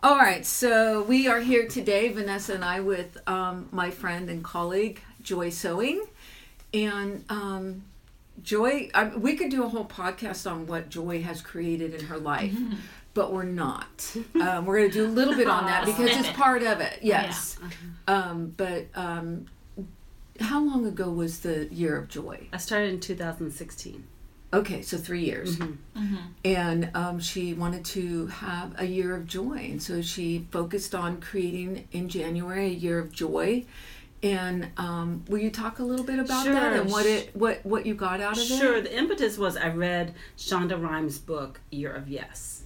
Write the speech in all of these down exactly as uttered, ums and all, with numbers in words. All right, so we are here today, Vanessa and I, with um, my friend and colleague, Joy Sewing. And um, Joy, I, we could do a whole podcast on what Joy has created in her life, mm-hmm. but we're not. Um, we're going to do a little bit on that because it's part of it, yes. Yeah. Uh-huh. Um, but um, how long ago was the Year of Joy? I started in two thousand sixteen. Okay, so three years. Mm-hmm. Mm-hmm. And um, she wanted to have a year of joy. And so she focused on creating in January a year of joy. And um, will you talk a little bit about sure. that and what it what, what you got out of sure. it? Sure. The impetus was I read Shonda Rhimes' book, Year of Yes.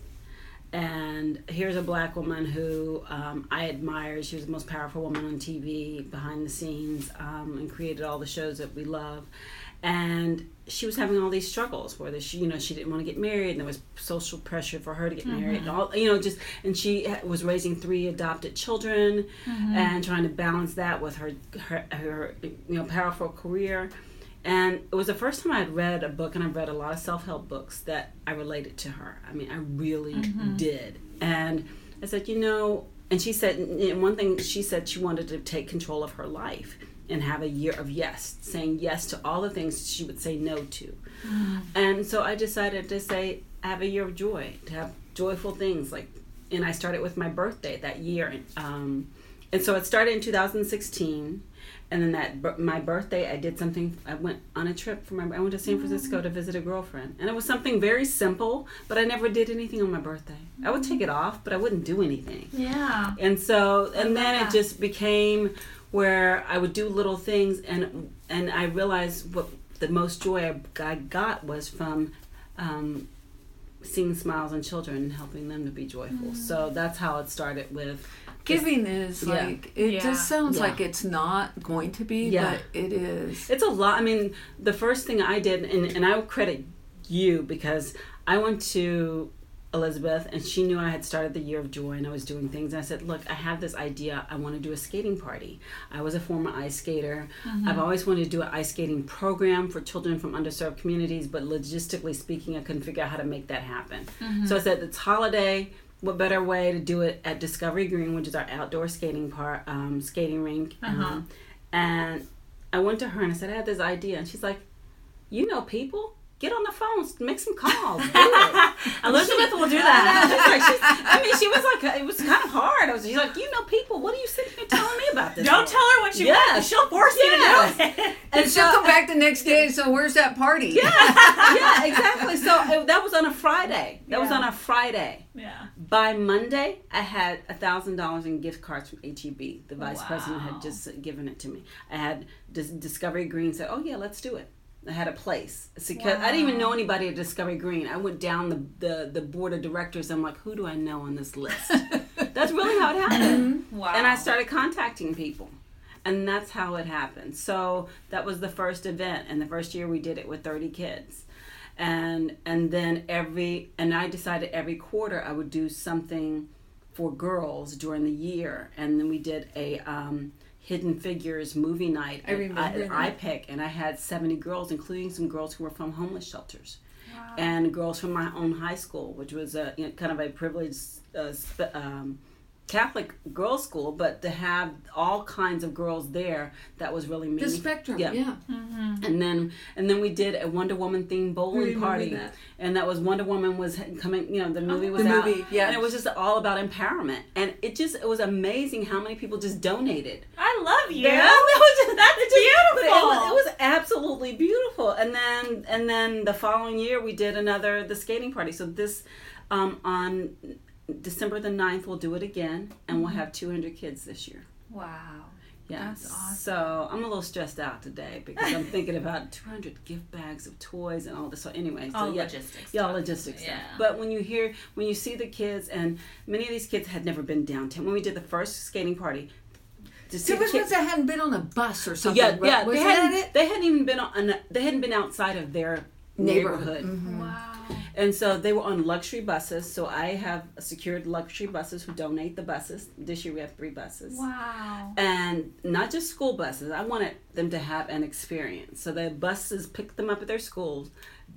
And here's a black woman who um, I admired. She was the most powerful woman on T V, behind the scenes, um, and created all the shows that we love. And she was having all these struggles where she, you know, she didn't want to get married, and there was social pressure for her to get mm-hmm. married, and all, you know, just, and she was raising three adopted children mm-hmm. and trying to balance that with her, her, her, you know, powerful career. And it was the first time I had read a book, and I've read a lot of self-help books, that I related to her. I mean, I really mm-hmm. did. And I said, you know, and she said, and one thing she said, she wanted to take control of her life and have a year of yes, saying yes to all the things she would say no to. Mm. And so I decided to say, have a year of joy, to have joyful things. Like, and I started with my birthday that year. And, um, and so it started in two thousand sixteen. And then that my birthday, I did something. I went on a trip for my. I went to San Francisco mm. to visit a girlfriend, and it was something very simple. But I never did anything on my birthday. Mm. I would take it off, but I wouldn't do anything. Yeah. And so, and then that. It just became where I would do little things, and and I realized what the most joy I got was from um, seeing smiles on children and helping them to be joyful. Mm. So that's how it started with. Giving is yeah. like, it yeah. just sounds yeah. like it's not going to be, yeah. but it is. It's a lot. I mean, the first thing I did, and, and I will credit you because I went to Elizabeth and she knew I had started the Year of Joy and I was doing things. And I said, look, I have this idea. I want to do a skating party. I was a former ice skater. Mm-hmm. I've always wanted to do an ice skating program for children from underserved communities, but logistically speaking, I couldn't figure out how to make that happen. Mm-hmm. So I said, it's holiday. What better way to do it at Discovery Green, which is our outdoor skating park, um, skating rink. Uh-huh. Um, and I went to her and I said, I had this idea. And she's like, you know people? Get on the phone. Make some calls. Do it. Elizabeth will do that. She's like, she's, I mean, she was like, it was kind of hard. I was, she's like, you know people. What are you sitting here telling me about this? Don't thing? Tell her what you yes. want. She'll force yes. you to do it. And, and she'll so, come back the next day, so where's that party? Yeah, yeah, exactly. So it, that was on a Friday. That yeah. was on a Friday. Yeah. By Monday, I had one thousand dollars in gift cards from H E B. The vice wow. president had just given it to me. I had Dis- Discovery Green said, oh, yeah, let's do it. I had a place. Wow. I didn't even know anybody at Discovery Green. I went down the, the, the board of directors. I'm like, who do I know on this list? That's really how it happened. Wow. And I started contacting people. And that's how it happened. So that was the first event. And the first year we did it with thirty kids. And and then every, and I decided every quarter I would do something for girls during the year. And then we did a um, Hidden Figures movie night I at, at iPic, and I had seventy girls, including some girls who were from homeless shelters, wow. and girls from my own high school, which was a you know, kind of a privileged uh, sp- um, Catholic girls' school. But to have all kinds of girls there, that was really meaningful. The spectrum, yeah. yeah. Mm-hmm. And then and then we did a Wonder Woman themed bowling really party, that. And that was Wonder Woman was coming. You know, the movie oh, was the out, movie, yeah. and it was just all about empowerment. And it just it was amazing how many people just donated. I love you. Yeah, it was just, that's just, beautiful. It was, it was absolutely beautiful. And then and then the following year we did another the skating party. So this um, on. December the ninth, we'll do it again, and we'll have two hundred kids this year. Wow. Yeah. That's awesome. So I'm a little stressed out today because I'm thinking about two hundred gift bags of toys and all this. So anyway, so all yeah, logistics. Yeah, all logistics yeah. stuff. But when you hear, when you see the kids, and many of these kids had never been downtown. When we did the first skating party, there was kids that hadn't been on a bus or something. Yeah, right? yeah. Was they hadn't. It? They hadn't even been on. They hadn't been outside of their neighborhood. neighborhood. Mm-hmm. Wow. And so they were on luxury buses. So I have secured luxury buses who donate the buses. This year we have three buses. Wow. And not just school buses. I wanted them to have an experience. So the buses picked them up at their schools,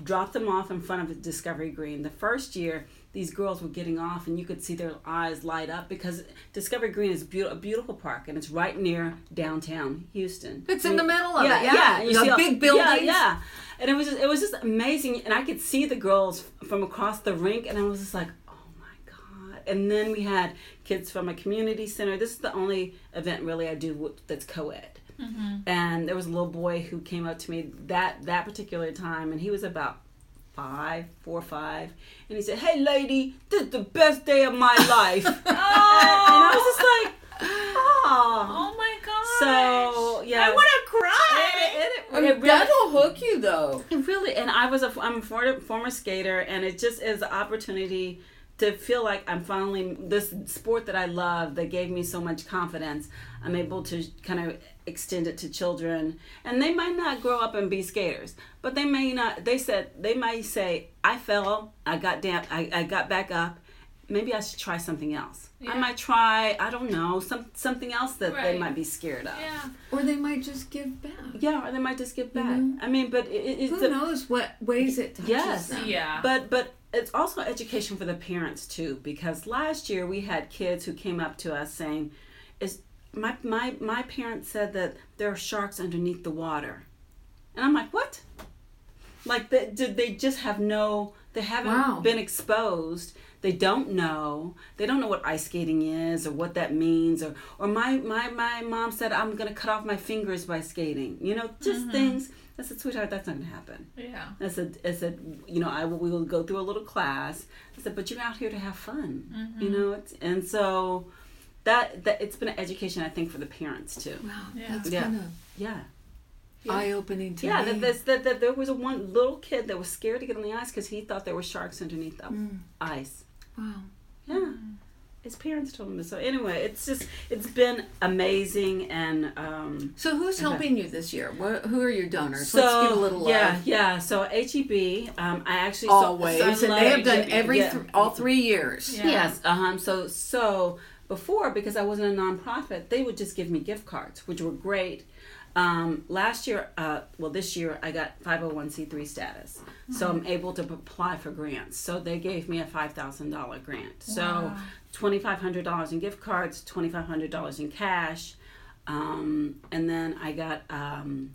dropped them off in front of Discovery Green. The first year, these girls were getting off and you could see their eyes light up because Discovery Green is be- a beautiful park and it's right near downtown Houston. It's I mean, in the middle of yeah, it. Yeah. yeah. And you see big all, buildings. Yeah, yeah. And it was just, it was just amazing. And I could see the girls from across the rink and I was just like, oh my God. And then we had kids from a community center. This is the only event really I do that's co-ed. Mm-hmm. And there was a little boy who came up to me that, that particular time and he was about five, four or five, and he said, "Hey lady, this is the best day of my life." Oh. And I was just like, oh. Oh my gosh. So, yeah. I want to cry. It, it, it, it really, that'll hook you though. It really, and I was a, I'm a former, former skater, and it just is an opportunity to feel like I'm finally, this sport that I love, that gave me so much confidence, I'm able to kind of extend it to children. And they might not grow up and be skaters, but they may not, they said, they might say, I fell, I got damp, I, I got back up, maybe I should try something else. Yeah. I might try, I don't know, some something else that right. they might be scared of. Yeah. Or they might just give back. Yeah, or they might just give back. Mm-hmm. I mean, but it, it's... Who the, knows what ways it touches yes. them. Yeah. But, but it's also education for the parents, too, because last year we had kids who came up to us saying, "Is my my my parents said that there are sharks underneath the water." And I'm like, what? Like, they, did they just have no... They haven't wow. been exposed... They don't know. They don't know what ice skating is or what that means. Or, or my, my, my mom said, I'm going to cut off my fingers by skating. You know, just mm-hmm. things. I said, sweetheart, that's not going to happen. Yeah. I said, I said, you know, I will, we will go through a little class. I said, but you're out here to have fun. Mm-hmm. You know, it's, and so that, that it's been an education, I think, for the parents, too. Wow. Yeah. That's yeah. kind of yeah. yeah. eye-opening to yeah, me. Yeah, that, that, that there was a one little kid that was scared to get on the ice because he thought there were sharks underneath the mm. ice. Wow. Yeah. His parents told him this. So anyway, it's just, it's been amazing. And um, so who's helping you this year? What, who are your donors? So, let's give a little yeah, love. Yeah, so H E B, um, I actually... Always. So, so and they have H E B done every, yeah. th- all three years. Yeah. Yes. Uh-huh. So, so before, because I wasn't a nonprofit, they would just give me gift cards, which were great. Um, last year, uh, well, this year, I got five oh one c three status, mm-hmm. so I'm able to apply for grants. So they gave me a five thousand dollars grant. Wow. So two thousand five hundred dollars in gift cards, two thousand five hundred dollars in cash, um, and then I got um,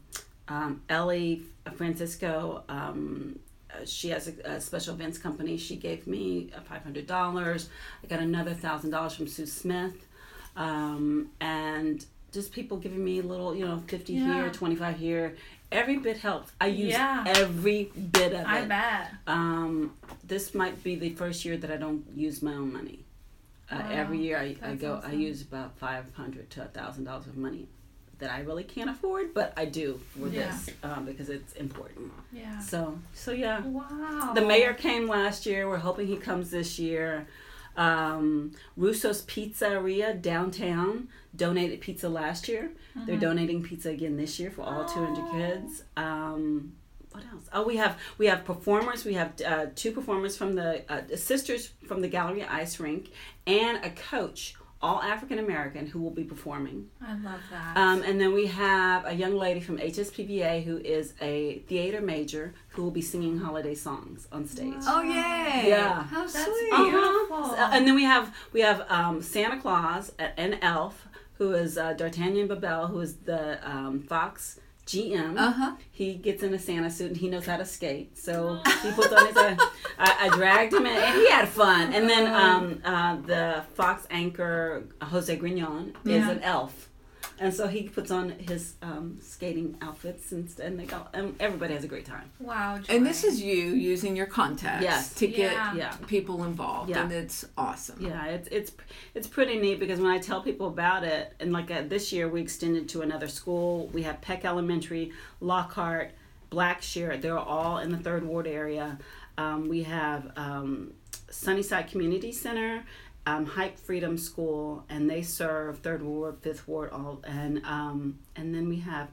um, Ellie Francisco. Um, she has a, a special events company. She gave me five hundred dollars. I got another one thousand dollars from Sue Smith, um, and... Just people giving me a little, you know, fifty yeah. here, twenty-five here. Every bit helps. I use yeah. every bit of it. I bet. Um, this might be the first year that I don't use my own money. Uh, wow. Every year I, I go, awesome. I use about five hundred to a thousand dollars of money that I really can't afford, but I do for yeah. this um, because it's important. Yeah. So, so yeah. Wow. The mayor came last year. We're hoping he comes this year. Um, Russo's Pizzeria downtown donated pizza last year. Mm-hmm. They're donating pizza again this year for all oh. two hundred kids. Um, what else? Oh, we have we have performers. We have uh, two performers from the uh, sisters from the Galleria Ice Rink and a coach, all African American, who will be performing. I love that. Um, and then we have a young lady from H S P B A who is a theater major who will be singing holiday songs on stage. Wow. Oh yay! Yeah, how that's sweet. Beautiful. Uh-huh. And then we have we have um, Santa Claus and Elf, who is uh, D'Artagnan Babel, who is the um, Fox G M. Uh-huh. He gets in a Santa suit and he knows how to skate. So he puts on his. Uh, I, I dragged him in and he had fun. And then um, uh, the Fox anchor Jose Grignon yeah. is an elf, and so he puts on his um, skating outfits and and they go and everybody has a great time. Wow! Joy. And this is you using your contacts yes. to get yeah. people involved, yeah. and it's awesome. Yeah, it's it's it's pretty neat because when I tell people about it, and like uh, this year we extended to another school. We have Peck Elementary, Lockhart, Blackshear. They're all in the third ward area. Um, we have um, Sunnyside Community Center, um, Hype Freedom School, and they serve third ward, fifth ward, all, and um, and then we have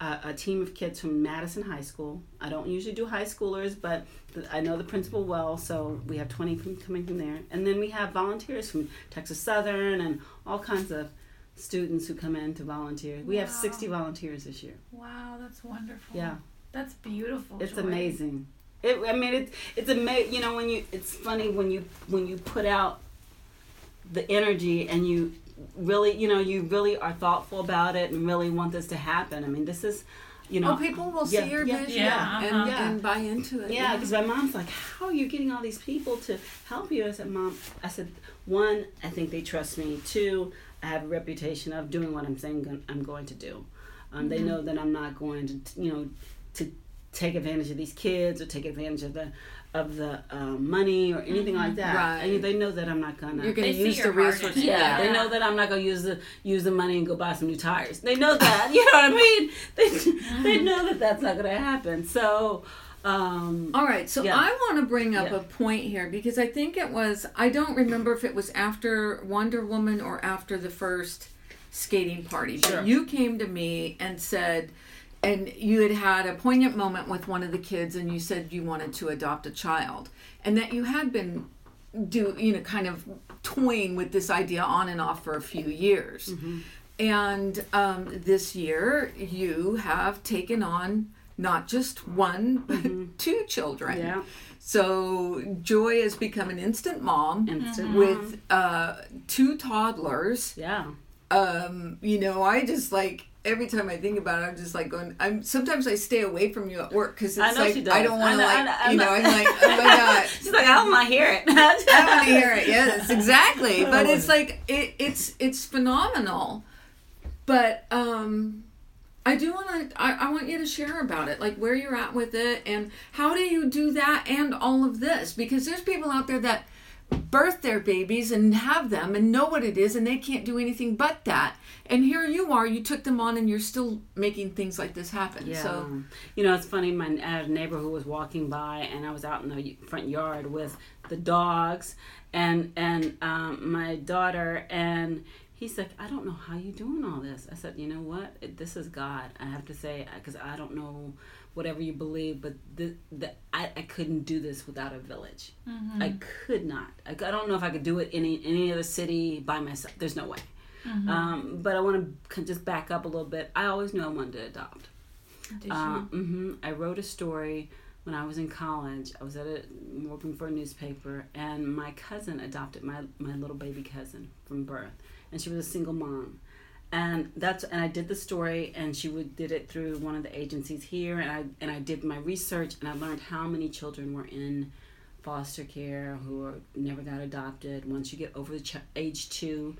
a, a team of kids from Madison High School. I don't usually do high schoolers, but I know the principal well, so we have twenty from, coming from there. And then we have volunteers from Texas Southern and all kinds of students who come in to volunteer. We wow. have sixty volunteers this year. Wow, that's wonderful. Yeah. That's beautiful. It's Joy. Amazing. It, I mean, it, it's amazing. You know, when you, it's funny when you when you put out the energy and you really, you know, you really are thoughtful about it and really want this to happen. I mean, this is, you know. Oh, people will yeah, see your yeah, vision yeah, yeah, uh-huh. and, yeah. and buy into it. Yeah, because yeah. my mom's like, how are you getting all these people to help you? I said, Mom, I said, one, I think they trust me. Two, I have a reputation of doing what I'm saying I'm going to do. Um, mm-hmm. They know that I'm not going to, you know, to take advantage of these kids or take advantage of the of the uh, money or anything mm-hmm. like that. Right. And they know that I'm not gonna. You're gonna use the resources. Yeah. yeah. They know that I'm not gonna use the use the money and go buy some new tires. They know that. You know what I mean? They mm-hmm. they know that that's not gonna happen. So. Um, All right. So yeah. I want to bring up yeah. a point here because I think it was. I don't remember if it was after Wonder Woman or after the first skating party. Sure. But you came to me and said. And you had had a poignant moment with one of the kids, and you said you wanted to adopt a child, and that you had been, do you know, kind of toying with this idea on and off for a few years, mm-hmm. and um, this year you have taken on not just one, but mm-hmm. two children. Yeah. So Joy has become an instant mom instant. with uh, two toddlers. Yeah. Um, you know, I just like. Every time I think about it, I'm just like going. I'm sometimes I stay away from you at work because it's like I don't want to like know, you know. I'm like, oh my god. She's like, I don't want to hear it. I don't want to hear it. Yes, exactly. But it's like it, it's it's phenomenal. But um, I do want to. I, I want you to share about it, like where you're at with it, and how do you do that, and all of this, because there's people out there that birth their babies and have them and know what it is, and they can't do anything but that. And here you are, you took them on, and you're still making things like this happen. Yeah. So, you know, it's funny, my I had a neighbor who was walking by, and I was out in the front yard with the dogs and and um, my daughter, and he's like, I don't know how you're doing all this. I said, you know what? This is God, I have to say, because I don't know whatever you believe, but the, the, I, I couldn't do this without a village. Mm-hmm. I could not. I, I don't know if I could do it in any, any other city by myself. There's no way. Mm-hmm. Um, but I want to just back up a little bit. I always knew I wanted to adopt. Did uh, you? Mm-hmm. I wrote a story when I was in college. I was at a, working for a newspaper, and my cousin adopted my, my little baby cousin from birth, and she was a single mom. And that's and I did the story, and she would, did it through one of the agencies here, and I and I did my research, and I learned how many children were in foster care who are, never got adopted. Once you get over the ch- age two,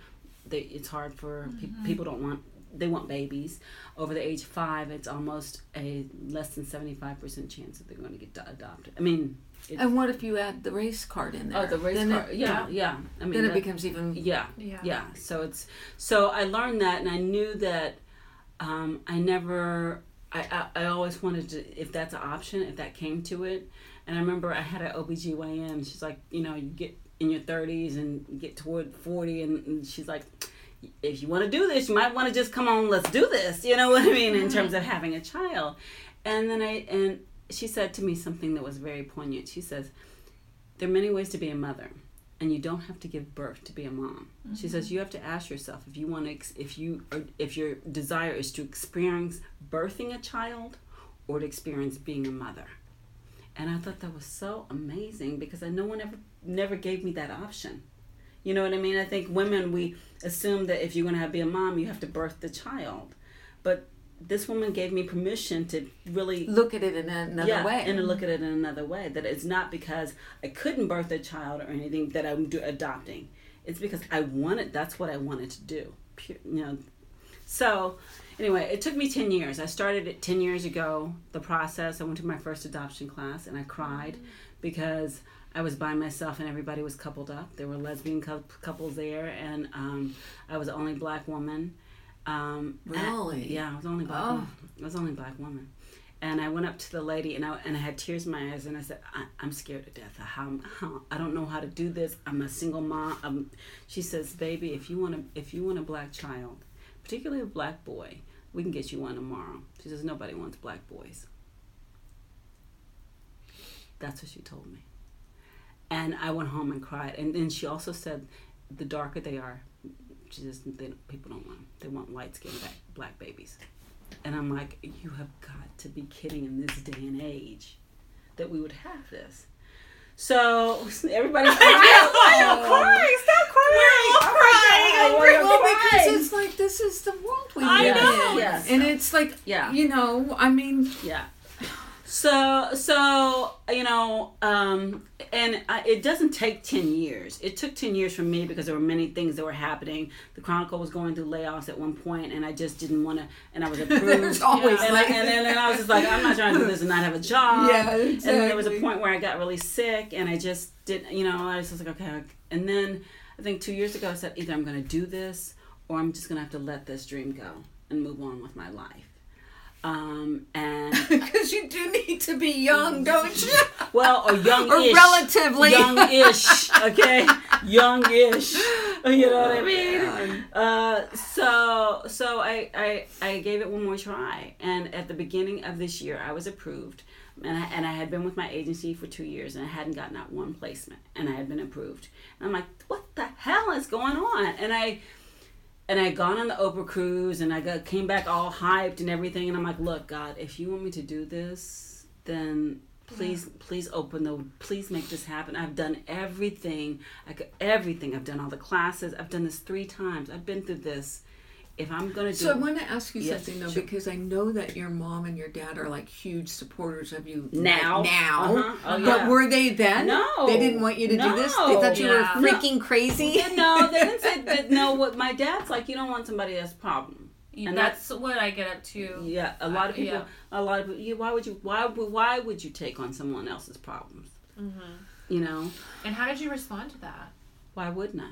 they, it's hard for pe- mm-hmm. people don't want they want babies. Over the age five, it's almost a less than seventy-five percent chance that they're going to get adopted. I mean. It's, and what if you add the race card in there? Oh, the race then card. It, yeah, yeah, yeah. I mean, then it that, becomes even. Yeah, yeah, yeah. So it's so I learned that, and I knew that um, I never. I, I I always wanted to, if that's an option, if that came to it. And I remember I had an O B G Y N. She's like, you know, you get in your thirties and you get toward forty, and, and she's like, if you want to do this, you might want to just come on, let's do this. You know what I mean? In terms of having a child, and then I and. She said to me something that was very poignant. She says, there are many ways to be a mother, and you don't have to give birth to be a mom. Mm-hmm. She says, you have to ask yourself if you want to, ex- if you, or if your desire is to experience birthing a child or to experience being a mother. And I thought that was so amazing because I, no one ever, never gave me that option. You know what I mean? I think women, we assume that if you're going to have, be a mom, you have to birth the child. But this woman gave me permission to really look at it in another yeah, way, and to look at it in another way. That it's not because I couldn't birth a child or anything that I'm do- adopting. It's because I wanted. That's what I wanted to do. Pure, you know. So, anyway, it took me ten years. I started it ten years ago. The process. I went to my first adoption class, and I cried mm-hmm. because I was by myself, and everybody was coupled up. There were lesbian cu- couples there, and um, I was the only black woman. Um, really? I, yeah, I was only black. Oh. Woman. I was only black woman, and I went up to the lady, and I and I had tears in my eyes, and I said, I, "I'm scared to death. How, how? I don't know how to do this. I'm a single mom." I'm, she says, "Baby, if you want a if you want a black child, particularly a black boy, We can get you one tomorrow. She says, nobody wants black boys. That's what she told me. And I went home and cried. And then she also said, the darker they are, she says, they, people don't want them. They want light-skinned black babies. And I'm like, you have got to be kidding in this day and age that we would have this. So everybody's crying. Why are you crying? Stop crying. We're all crying. Oh, we're well, crying. Because it's like, this is the world we live in. Yes. And it's like, yeah. you know, I mean. Yeah. So, so you know, um, and I, it doesn't take ten years. It took ten years for me because there were many things that were happening. The Chronicle was going through layoffs at one point, and I just didn't want to, and I was approved. There's always you know, like... And, I, and, and I was just like, I'm not trying to do this and not have a job. Yeah, exactly. And then there was a point where I got really sick, and I just didn't, you know, I was just like, okay. And then I think two years ago I said, either I'm going to do this or I'm just going to have to let this dream go and move on with my life. Um, and because you do need to be young, don't you? Well, or young-ish. Or relatively. Young-ish, okay? Young-ish. You know what I mean? Uh, so so I, I, I gave it one more try. And at the beginning of this year, I was approved. And I, and I had been with my agency for two years, and I hadn't gotten out one placement. And I had been approved. And I'm like, what the hell is going on? And I... And I had gone on the Oprah cruise, and I got, came back all hyped and everything. And I'm like, look, God, if you want me to do this, then please, yeah. please open the, please make this happen. I've done everything. I could, everything. I've done all the classes. I've done this three times. I've been through this. If I'm going to do So I want to ask you yes, something, though, sure. because I know that your mom and your dad are, like, huge supporters of you now. Like, now. Uh-huh. Oh, yeah. But were they then? No. They didn't want you to no. do this? They thought you yeah. were freaking no. crazy? Yeah, no, they didn't say that. No, what my dad's like, you don't want somebody that's a problem. And that's, that's what I get up to. Yeah, a lot of people, uh, yeah. a lot of people, why would you, why, why would you take on someone else's problems? Mm-hmm. You know? And how did you respond to that? Why wouldn't I?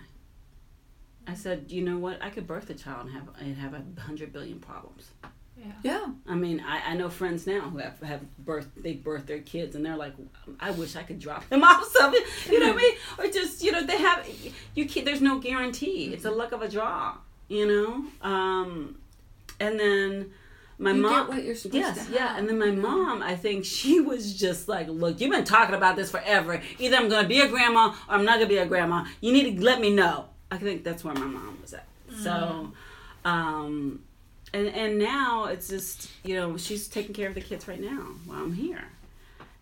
I said, you know what? I could birth a child and have and have a hundred billion problems. Yeah. Yeah. I mean, I, I know friends now who have, have birth they birth their kids, and they're like, I wish I could drop them off something. You know what I mean? Or just you know they have you can't. There's no guarantee. It's a luck of a draw. You know. Um, and then my you mom. Get what you're supposed yes, to have. Yeah. And then my mom, I think she was just like, look, you've been talking about this forever. Either I'm gonna be a grandma or I'm not gonna be a grandma. You need to let me know. I think that's where my mom was at. Mm. So, um, and and now it's just, you know, she's taking care of the kids right now while I'm here.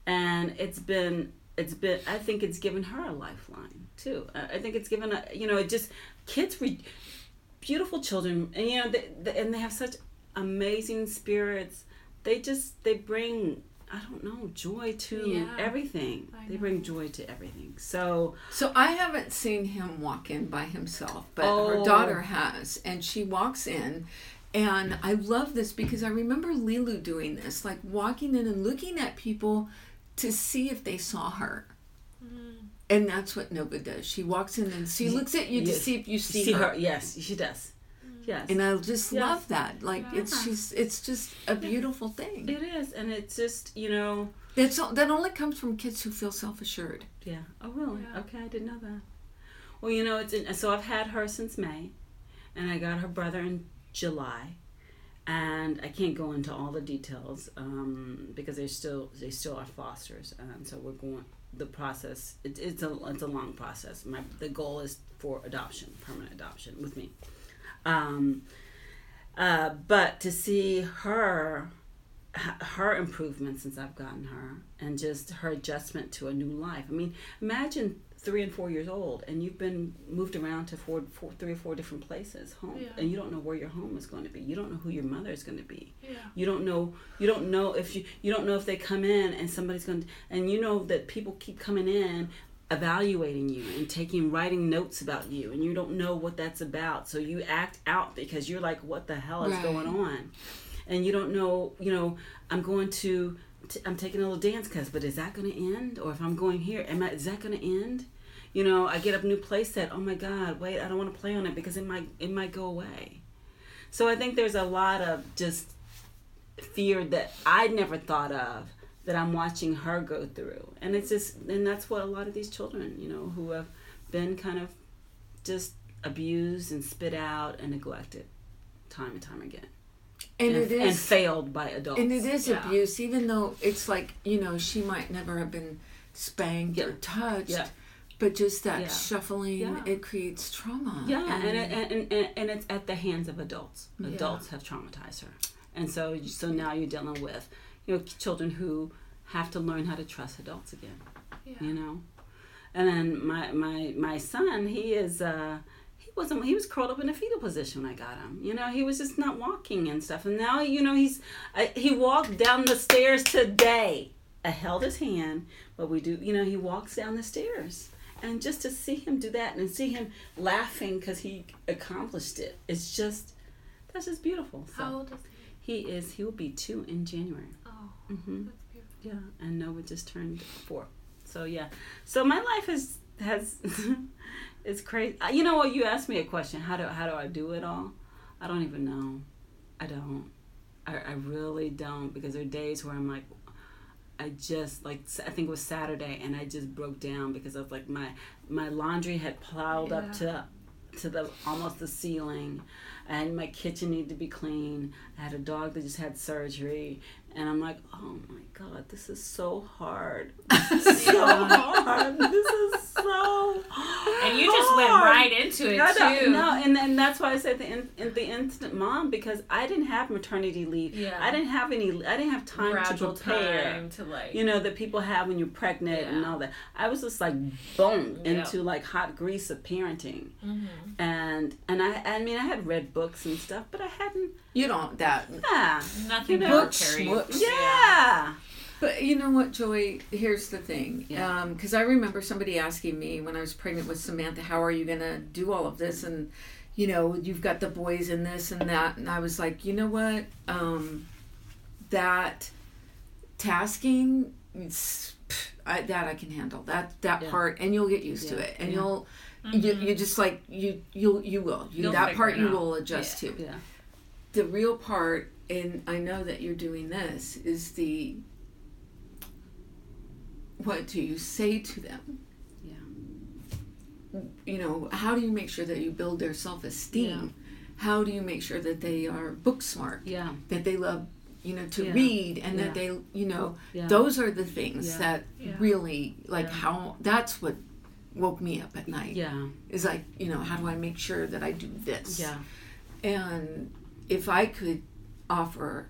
And it's been, it's been, I think it's given her a lifeline too. I think it's given a, you know, it just, kids, re, beautiful children, and you know, they, they, and they have such amazing spirits. They just, they bring, I don't know, joy to yeah, everything. They bring joy to everything. So so I haven't seen him walk in by himself, but oh. her daughter has. And she walks in. And I love this because I remember Lilu doing this, like walking in and looking at people to see if they saw her. Mm-hmm. And that's what Nova does. She walks in and she looks at you yes. to see if you see, see her. her. Yes, she does. Yes. And I just yes. love that. Like yeah. it's just it's just a beautiful thing. It is, and it's just, you know, that's all, that only comes from kids who feel self-assured. Yeah. Oh, really? Yeah. Okay, I didn't know that. Well, you know, it's in, so I've had her since May, and I got her brother in July, and I can't go into all the details um, because they still they still are fosters, and so we're going the process. It, it's a it's a long process. My the goal is for adoption, permanent adoption with me. Um, uh, but to see her, her improvement since I've gotten her, and just her adjustment to a new life. I mean, imagine three and four years old, and you've been moved around to four, four, three or four different places, home, yeah. and you don't know where your home is going to be. You don't know who your mother is going to be. Yeah. You don't know. You don't know if you. You don't know if they come in and somebody's going to. And you know that people keep coming in. Evaluating you and taking writing notes about you, and you don't know what that's about, so you act out because you're like, what the hell is right. going on? And you don't know, you know, I'm going to t- I'm taking a little dance class, but is that going to end? Or if I'm going here, am I is that going to end? You know, I get a new play set, oh my god, wait, I don't want to play on it because it might it might go away. So I think there's a lot of just fear that I never thought of that I'm watching her go through. And it's just, and that's what a lot of these children, you know, who have been kind of just abused and spit out and neglected time and time again. and, and, it is, and failed by adults. And it is yeah. abuse, even though it's like, you know, she might never have been spanked yeah. or touched, yeah. but just that yeah. shuffling, yeah. it creates trauma. Yeah, and and, it, and, and and it's at the hands of adults. Adults yeah. have traumatized her. And so so now you're dealing with, you know, children who have to learn how to trust adults again, yeah. you know? And then my, my, my son, he is, uh, he wasn't, he was curled up in a fetal position when I got him. You know, he was just not walking and stuff. And now, you know, he's, I, he walked down the stairs today. I held his hand, but we do, you know, he walks down the stairs. And just to see him do that and see him laughing because he accomplished it, it's just, that's just beautiful. So how old is he? He is, he will be two in January. Oh, mm-hmm. That's beautiful. Yeah, and Noah just turned four. So yeah, so my life is has it's crazy. You know what? You asked me a question. How do how do I do it all? I don't even know. I don't. I I really don't, because there are days where I'm like, I just like I think it was Saturday, and I just broke down because I was like my my laundry had piled yeah. up to to the almost the ceiling, and my kitchen needed to be clean. I had a dog that just had surgery. And I'm like, oh my God, this is so hard. This is so hard. This is so hard. And you just hard. went right into it, no, too. No, and, and that's why I said the in, in the instant mom, because I didn't have maternity leave. Yeah. I didn't have any, I didn't have time Gradual to prepare. Time to like, you know, that people have when you're pregnant yeah. and all that. I was just like, boom, yep. into like hot grease of parenting. Mm-hmm. And, and I, I mean, I had read books and stuff, but I hadn't. You don't, that. Yeah. Nothing you know, books, books. Yeah. yeah. But you know what, Joy? Here's the thing. Yeah. Um, because I remember somebody asking me when I was pregnant with Samantha, how are you going to do all of this? And, you know, you've got the boys and this and that. And I was like, you know what? Um, that tasking, it's, pff, I, that I can handle. That that yeah. part. And you'll get used yeah. to it. And yeah. you'll, mm-hmm. you you just like, you you'll, you will. You, that part you will adjust yeah. to. Yeah. The real part, and I know that you're doing this, is the, what do you say to them? Yeah. You know, how do you make sure that you build their self-esteem? Yeah. How do you make sure that they are book smart? Yeah. That they love, you know, to yeah. read, and yeah. that they, you know, yeah. those are the things yeah. that yeah. really, like yeah. how, that's what woke me up at night. Yeah. Is like, you know, how do I make sure that I do this? Yeah. And if I could offer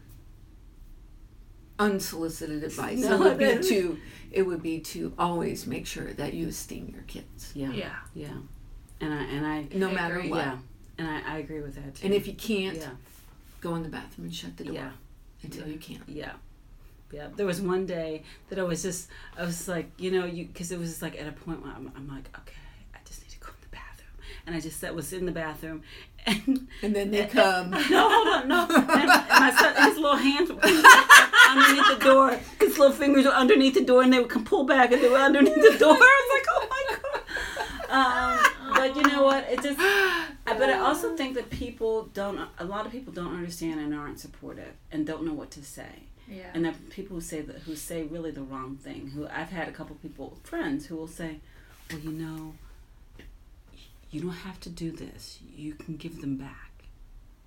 unsolicited advice, no, it would be is. to it would be to always make sure that you esteem your kids. Yeah, yeah, yeah. And I and I no I matter agree. what. Yeah, and I, I agree with that too. And if you can't, yeah. go in the bathroom and shut the door yeah. until yeah. you can. Yeah, yeah. There was one day that I was just I was like you know you because it was just like at a point where I'm, I'm like okay. And I just sat, was in the bathroom. And, and then they come. No, hold on, no. And my son, his little hands were underneath the door. His little fingers were underneath the door, and they would pull back, and they were underneath the door. I was like, oh, my God. Um, but you know what? It just. But I also think that people don't, a lot of people don't understand and aren't supportive and don't know what to say. Yeah. And that people who say, the, who say really the wrong thing. Who I've had a couple people, friends, who will say, well, you know, you don't have to do this. You can give them back.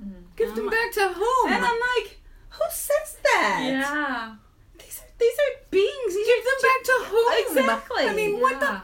Mm-hmm. Give them like, back to whom? And I'm like, who says that? Yeah. These are these are beings. Give you, them back to whom? Exactly. I mean, yeah. what the?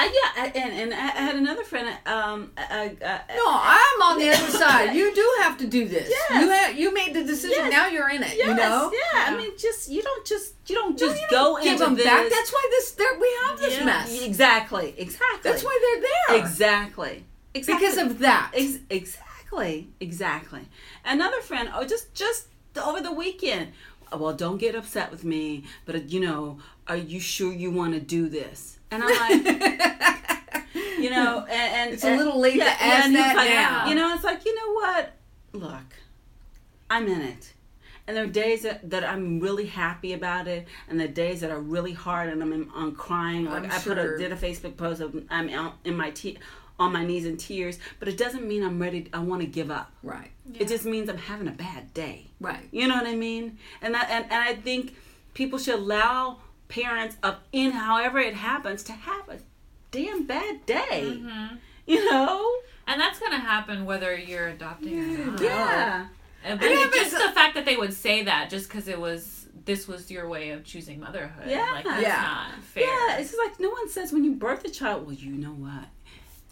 Uh, yeah, I, and and I had another friend. Um, I, I, I, no, I'm on the other side. You do have to do this. Yes. You have, you made the decision. Yes. Now you're in it. Yes. You know. Yeah. yeah. I mean, just you don't just you don't just no, you go don't into give them this. Back. That's why this we have this yeah. mess. Exactly. Exactly. That's why they're there. Exactly. Exactly. Because of that. Ex- exactly. Exactly. Another friend. Oh, just just over the weekend. Well, don't get upset with me, but you know, are you sure you want to do this? And I'm like, you know, and, and it's a little late yeah, to ask and that like, now. You know, it's like, you know what? Look, I'm in it. And there are days that, that I'm really happy about it, and the days that are really hard, and I'm I'm crying. Like I'm I sure. put a did a Facebook post of I'm out in my te- on my knees in tears, but it doesn't mean I'm ready. I want to give up. Right. Yeah. It just means I'm having a bad day. Right. You know what I mean? And that and, and I think people should allow parents of in however it happens to have a damn bad day, mm-hmm. you know, and that's gonna happen whether you're adopting yeah. or not. Yeah, But it, just the fact that they would say that just because it was, this was your way of choosing motherhood. Yeah. Like, that's yeah. not fair. Yeah, it's just like no one says when you birth a child, well, you know what?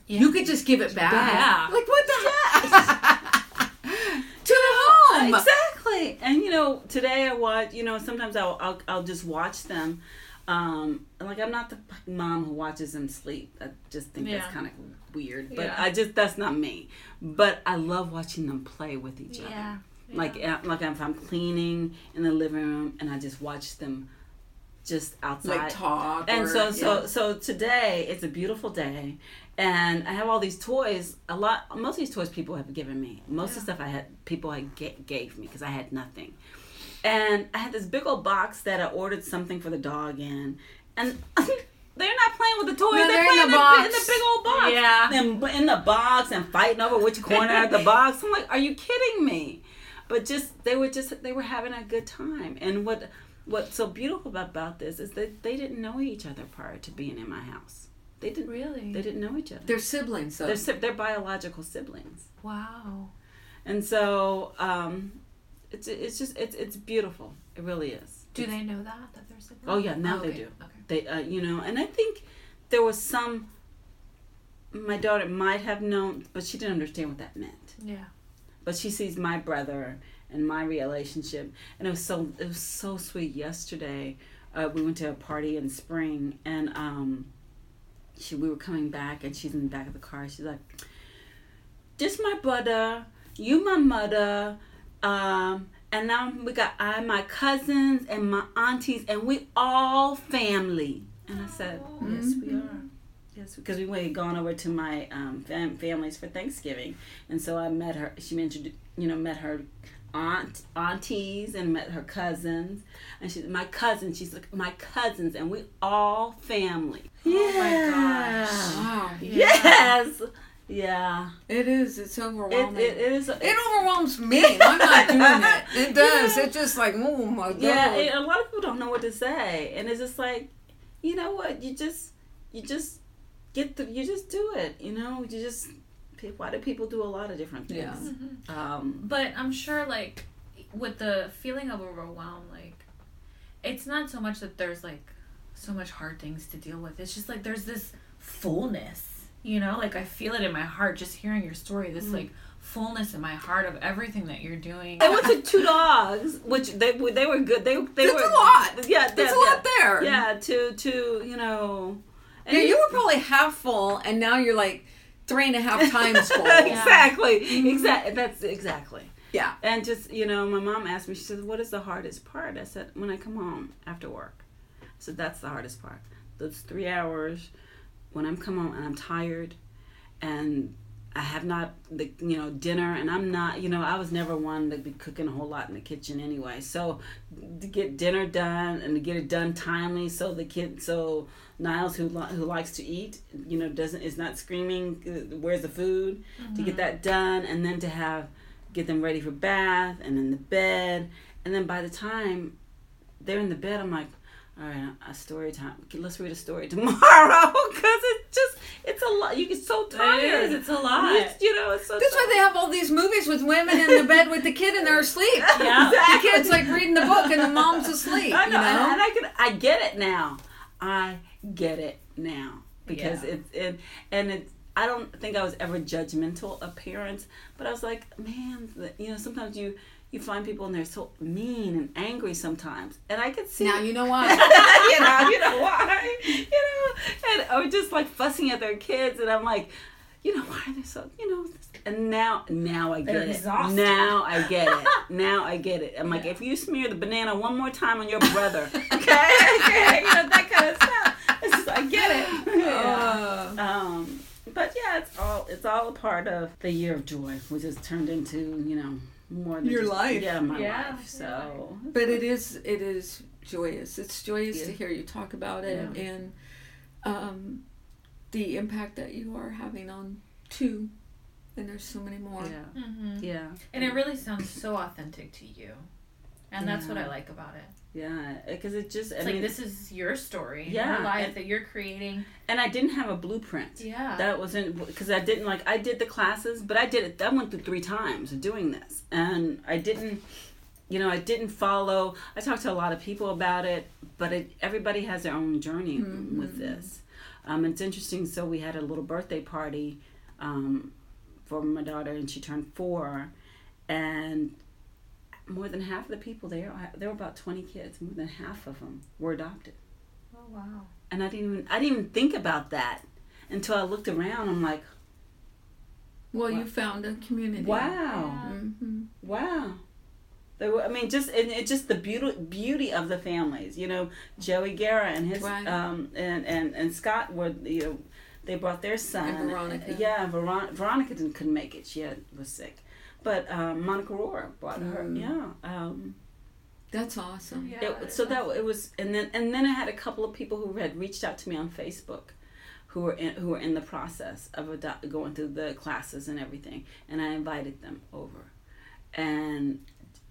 Yeah. You could just give it back. Yeah. Like, what the heck? To the home. Exactly. And, you know, today I watch, you know, sometimes I'll, I'll, I'll just watch them. Um, like, I'm not the mom who watches them sleep. I just think yeah. that's kind of weird. But yeah. I just, that's not me. But I love watching them play with each yeah. other. Yeah. Like, like if I'm cleaning in the living room and I just watch them just outside. Like talk. And or, so, so, yeah. so today, it's a beautiful day. And I have all these toys. A lot, most of these toys people have given me. Most yeah. of the stuff I had, people had get, gave me because I had nothing. And I had this big old box that I ordered something for the dog in. And they're not playing with the toys. No, they're, they're playing in the, box. in the big old box. Yeah. And in the box and fighting over which corner of the box. I'm like, are you kidding me? But just, they were just, they were having a good time. And what what's so beautiful about this is that they didn't know each other prior to being in my house. They didn't really. They didn't know each other. They're siblings, though. They're, they're biological siblings. Wow. And so, um, it's it's just, it's it's beautiful. It really is. Do it's, they know that, that they're siblings? Oh, yeah, now oh, okay. they do. Okay. They, uh, you know, and I think there was some, my daughter might have known, but she didn't understand what that meant. Yeah. But she sees my brother and my relationship, and it was so it was so sweet. Yesterday, uh, we went to a party in spring, and um, she we were coming back, and she's in the back of the car. She's like, "This my brother, you my mother, um, and now we got I my cousins and my aunties, and we all family." And I said, oh, "Yes, mm-hmm. we are." Because we had gone over to my um, fam- family's for Thanksgiving, and so I met her. She mentioned, you know, met her aunt, aunties, and met her cousins. And she's my cousin. She's like my cousins, and we all family. Yeah. Oh my gosh! Wow. Yeah. Yes. Yeah. It is. It's overwhelming. It, it, it is. It, it overwhelms me. I'm not doing it. It does. Yeah. It's just like, oh my God. Yeah. It, a lot of people don't know what to say, and it's just like, you know what? You just, you just. Get the, you just do it, you know? You just... Why do people do a lot of different things? Yeah. Mm-hmm. Um, but I'm sure, like, with the feeling of overwhelm, like, it's not so much that there's, like, so much hard things to deal with. It's just, like, there's this fullness, you know? Like, I feel it in my heart just hearing your story, this, mm-hmm. like, fullness in my heart of everything that you're doing. I went to two dogs, which they they were good. They, they That's were, a lot. Yeah, That's yeah, a lot yeah. there. Yeah, to, to you know... And yeah, you were probably half full, and now you're like three and a half times full. Exactly. Mm-hmm. Exactly. That's exactly. Yeah. And just, you know, my mom asked me, she said, what is the hardest part? I said, when I come home after work. I said, that's the hardest part. Those three hours when I'm come home and I'm tired and I have not, the you know, dinner, and I'm not, you know, I was never one to be cooking a whole lot in the kitchen anyway. So to get dinner done and to get it done timely so the kid, so Niles, who who likes to eat, you know, doesn't is not screaming, where's the food, mm-hmm. to get that done, and then to have, get them ready for bath and in the bed. And then by the time they're in the bed, I'm like, all right, a story time. Let's read a story tomorrow because it's just, it's a lot. You get so tired. It is. It's a lot. It's, you know, it's so That's tired. Why they have all these movies with women in the bed with the kid and they're asleep. Yeah. Exactly. The kid's like reading the book and the mom's asleep. I know. You know? And, and I, can, I get it now. I get it now. Because yeah. it's, it, and it's, I don't think I was ever judgmental of parents, but I was like, man, you know, sometimes you, you find people and they're so mean and angry sometimes, and I could see. Now you know why. you know, you know why. You know, and I was just like fussing at their kids, and I'm like, you know, why are they so? You know, and now, now I get they're it. Exhausted. Now I get it. Now I get it. I'm like, yeah. if you smear the banana one more time on your brother, okay, okay, you know that kind of stuff. It's just, I get it. Yeah. Oh. Um, but yeah, it's all it's all a part of the Year of Joy, which has turned into, you know. More than your just, life, yeah, my yeah, life. So, but it is, it is joyous. It's joyous yeah. to hear you talk about it yeah. and um, the impact that you are having on two. And there's so many more. Yeah, mm-hmm. yeah. And it really sounds so authentic to you. And yeah. that's what I like about it. Yeah, because it just... It's I like, mean, this is your story. Yeah. Your life and, that you're creating. And I didn't have a blueprint. Yeah. That wasn't... Because I didn't, like... I did the classes, but I did it... I went through three times doing this. And I didn't... You know, I didn't follow... I talked to a lot of people about it, but it, everybody has their own journey mm-hmm. with this. Um, it's interesting. So we had a little birthday party um, for my daughter, and she turned four. And... More than half of the people there, there were about twenty kids. More than half of them were adopted. Oh wow! And I didn't even I didn't even think about that until I looked around. I'm like, well, what? You found a community. Wow! Yeah. Mm-hmm. Wow! There were, I mean, just and it's just the beauty beauty of the families. You know, Joey Guerra and his right. um and, and, and Scott were you know they brought their son. And Veronica. And, yeah, Veron- Veronica didn't couldn't make it. She had, was sick. But um, Monica Rohr bought her. Mm. Yeah, um, that's awesome. Yeah, it, so that it was, and then and then I had a couple of people who had reached out to me on Facebook, who were in, who were in the process of adopt, going through the classes and everything, and I invited them over, and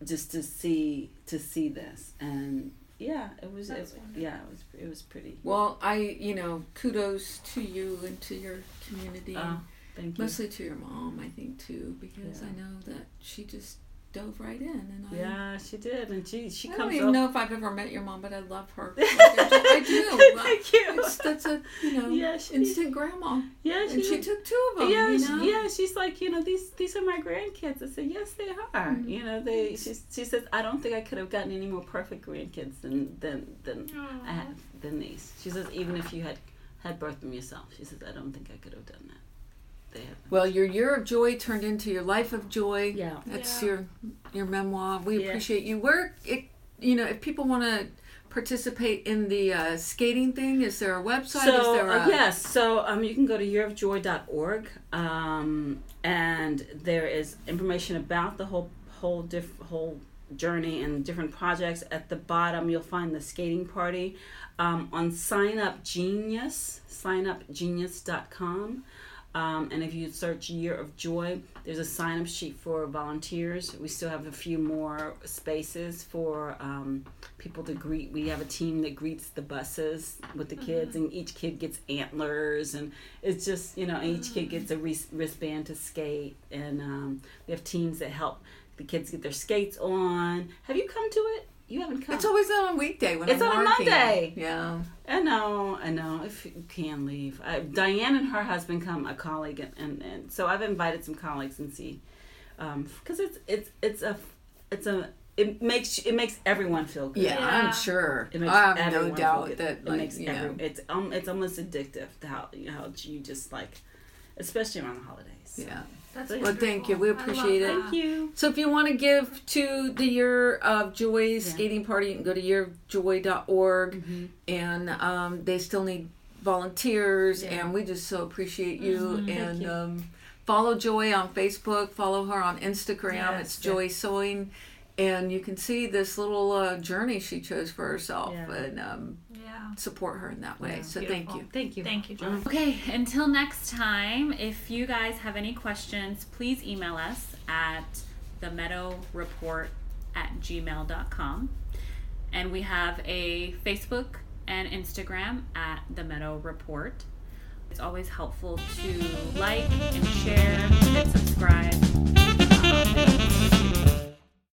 just to see to see this, and yeah, it was it, yeah it was it was pretty. Well, I you know kudos to you and to your community. Uh, Thank you. Mostly to your mom, I think, too, because yeah. I know that she just dove right in. And I, yeah, she did. And she, she I comes I don't even up. know if I've ever met your mom, but I love her. Like, I do. Thank you. It's, that's a, you know, yeah, she, instant grandma. Yeah, she And she took two of them, yeah, you know? she, yeah, she's like, you know, these these are my grandkids. I said, yes, they are. Mm-hmm. You know, they. She, she says, I don't think I could have gotten any more perfect grandkids than, than, than I have, than these. She says, even if you had, had birthed them yourself, she says, I don't think I could have done that. Well, your year of joy turned into your life of joy. Yeah, that's yeah. your your memoir. We yeah. appreciate you. Where it, you know, if people want to participate in the uh, skating thing, is there a website? So is there a... Uh, yes, so um, you can go to year of joy dot org, um, and there is information about the whole whole diff- whole journey and different projects. At the bottom, you'll find the skating party um, on Sign Up Genius, sign up genius dot com. Um, and if you search Year of Joy, there's a sign-up sheet for volunteers. We still have a few more spaces for um, people to greet. We have a team that greets the buses with the kids, and each kid gets antlers. And it's just, you know, each kid gets a wristband to skate. And um, we have teams that help the kids get their skates on. Have you come to it? You haven't come. It's always on a weekday when it's I'm on working. a Monday. Yeah, I know, I know. If you can leave, I, Diane and her husband come, a colleague, and, and, and so I've invited some colleagues and see, because um, it's it's it's a it's a it makes it makes everyone feel good. Yeah, yeah. I'm sure. It makes I have no doubt that like, it makes you every, know. it's um it's almost addictive to how how you just like, especially around the holidays. Yeah. That's well, wonderful. Thank you. We appreciate it. Thank you. So if you want to give to the Year of Joy's yeah. skating party, you can go to year of joy dot org. Mm-hmm. And um, they still need volunteers. Yeah. And we just so appreciate you. Mm-hmm. And you. Um, follow Joy on Facebook. Follow her on Instagram. Yes, it's Joy yeah. Sewing. And you can see this little uh, journey she chose for herself. Yeah. And um, yeah. support her in that way. Yeah. So Beautiful. thank you. Thank you. Thank you, John. Okay, until next time, if you guys have any questions, please email us at the meadow report at gmail dot com. And we have a Facebook and Instagram at The Meadow Report. It's always helpful to like and share and subscribe.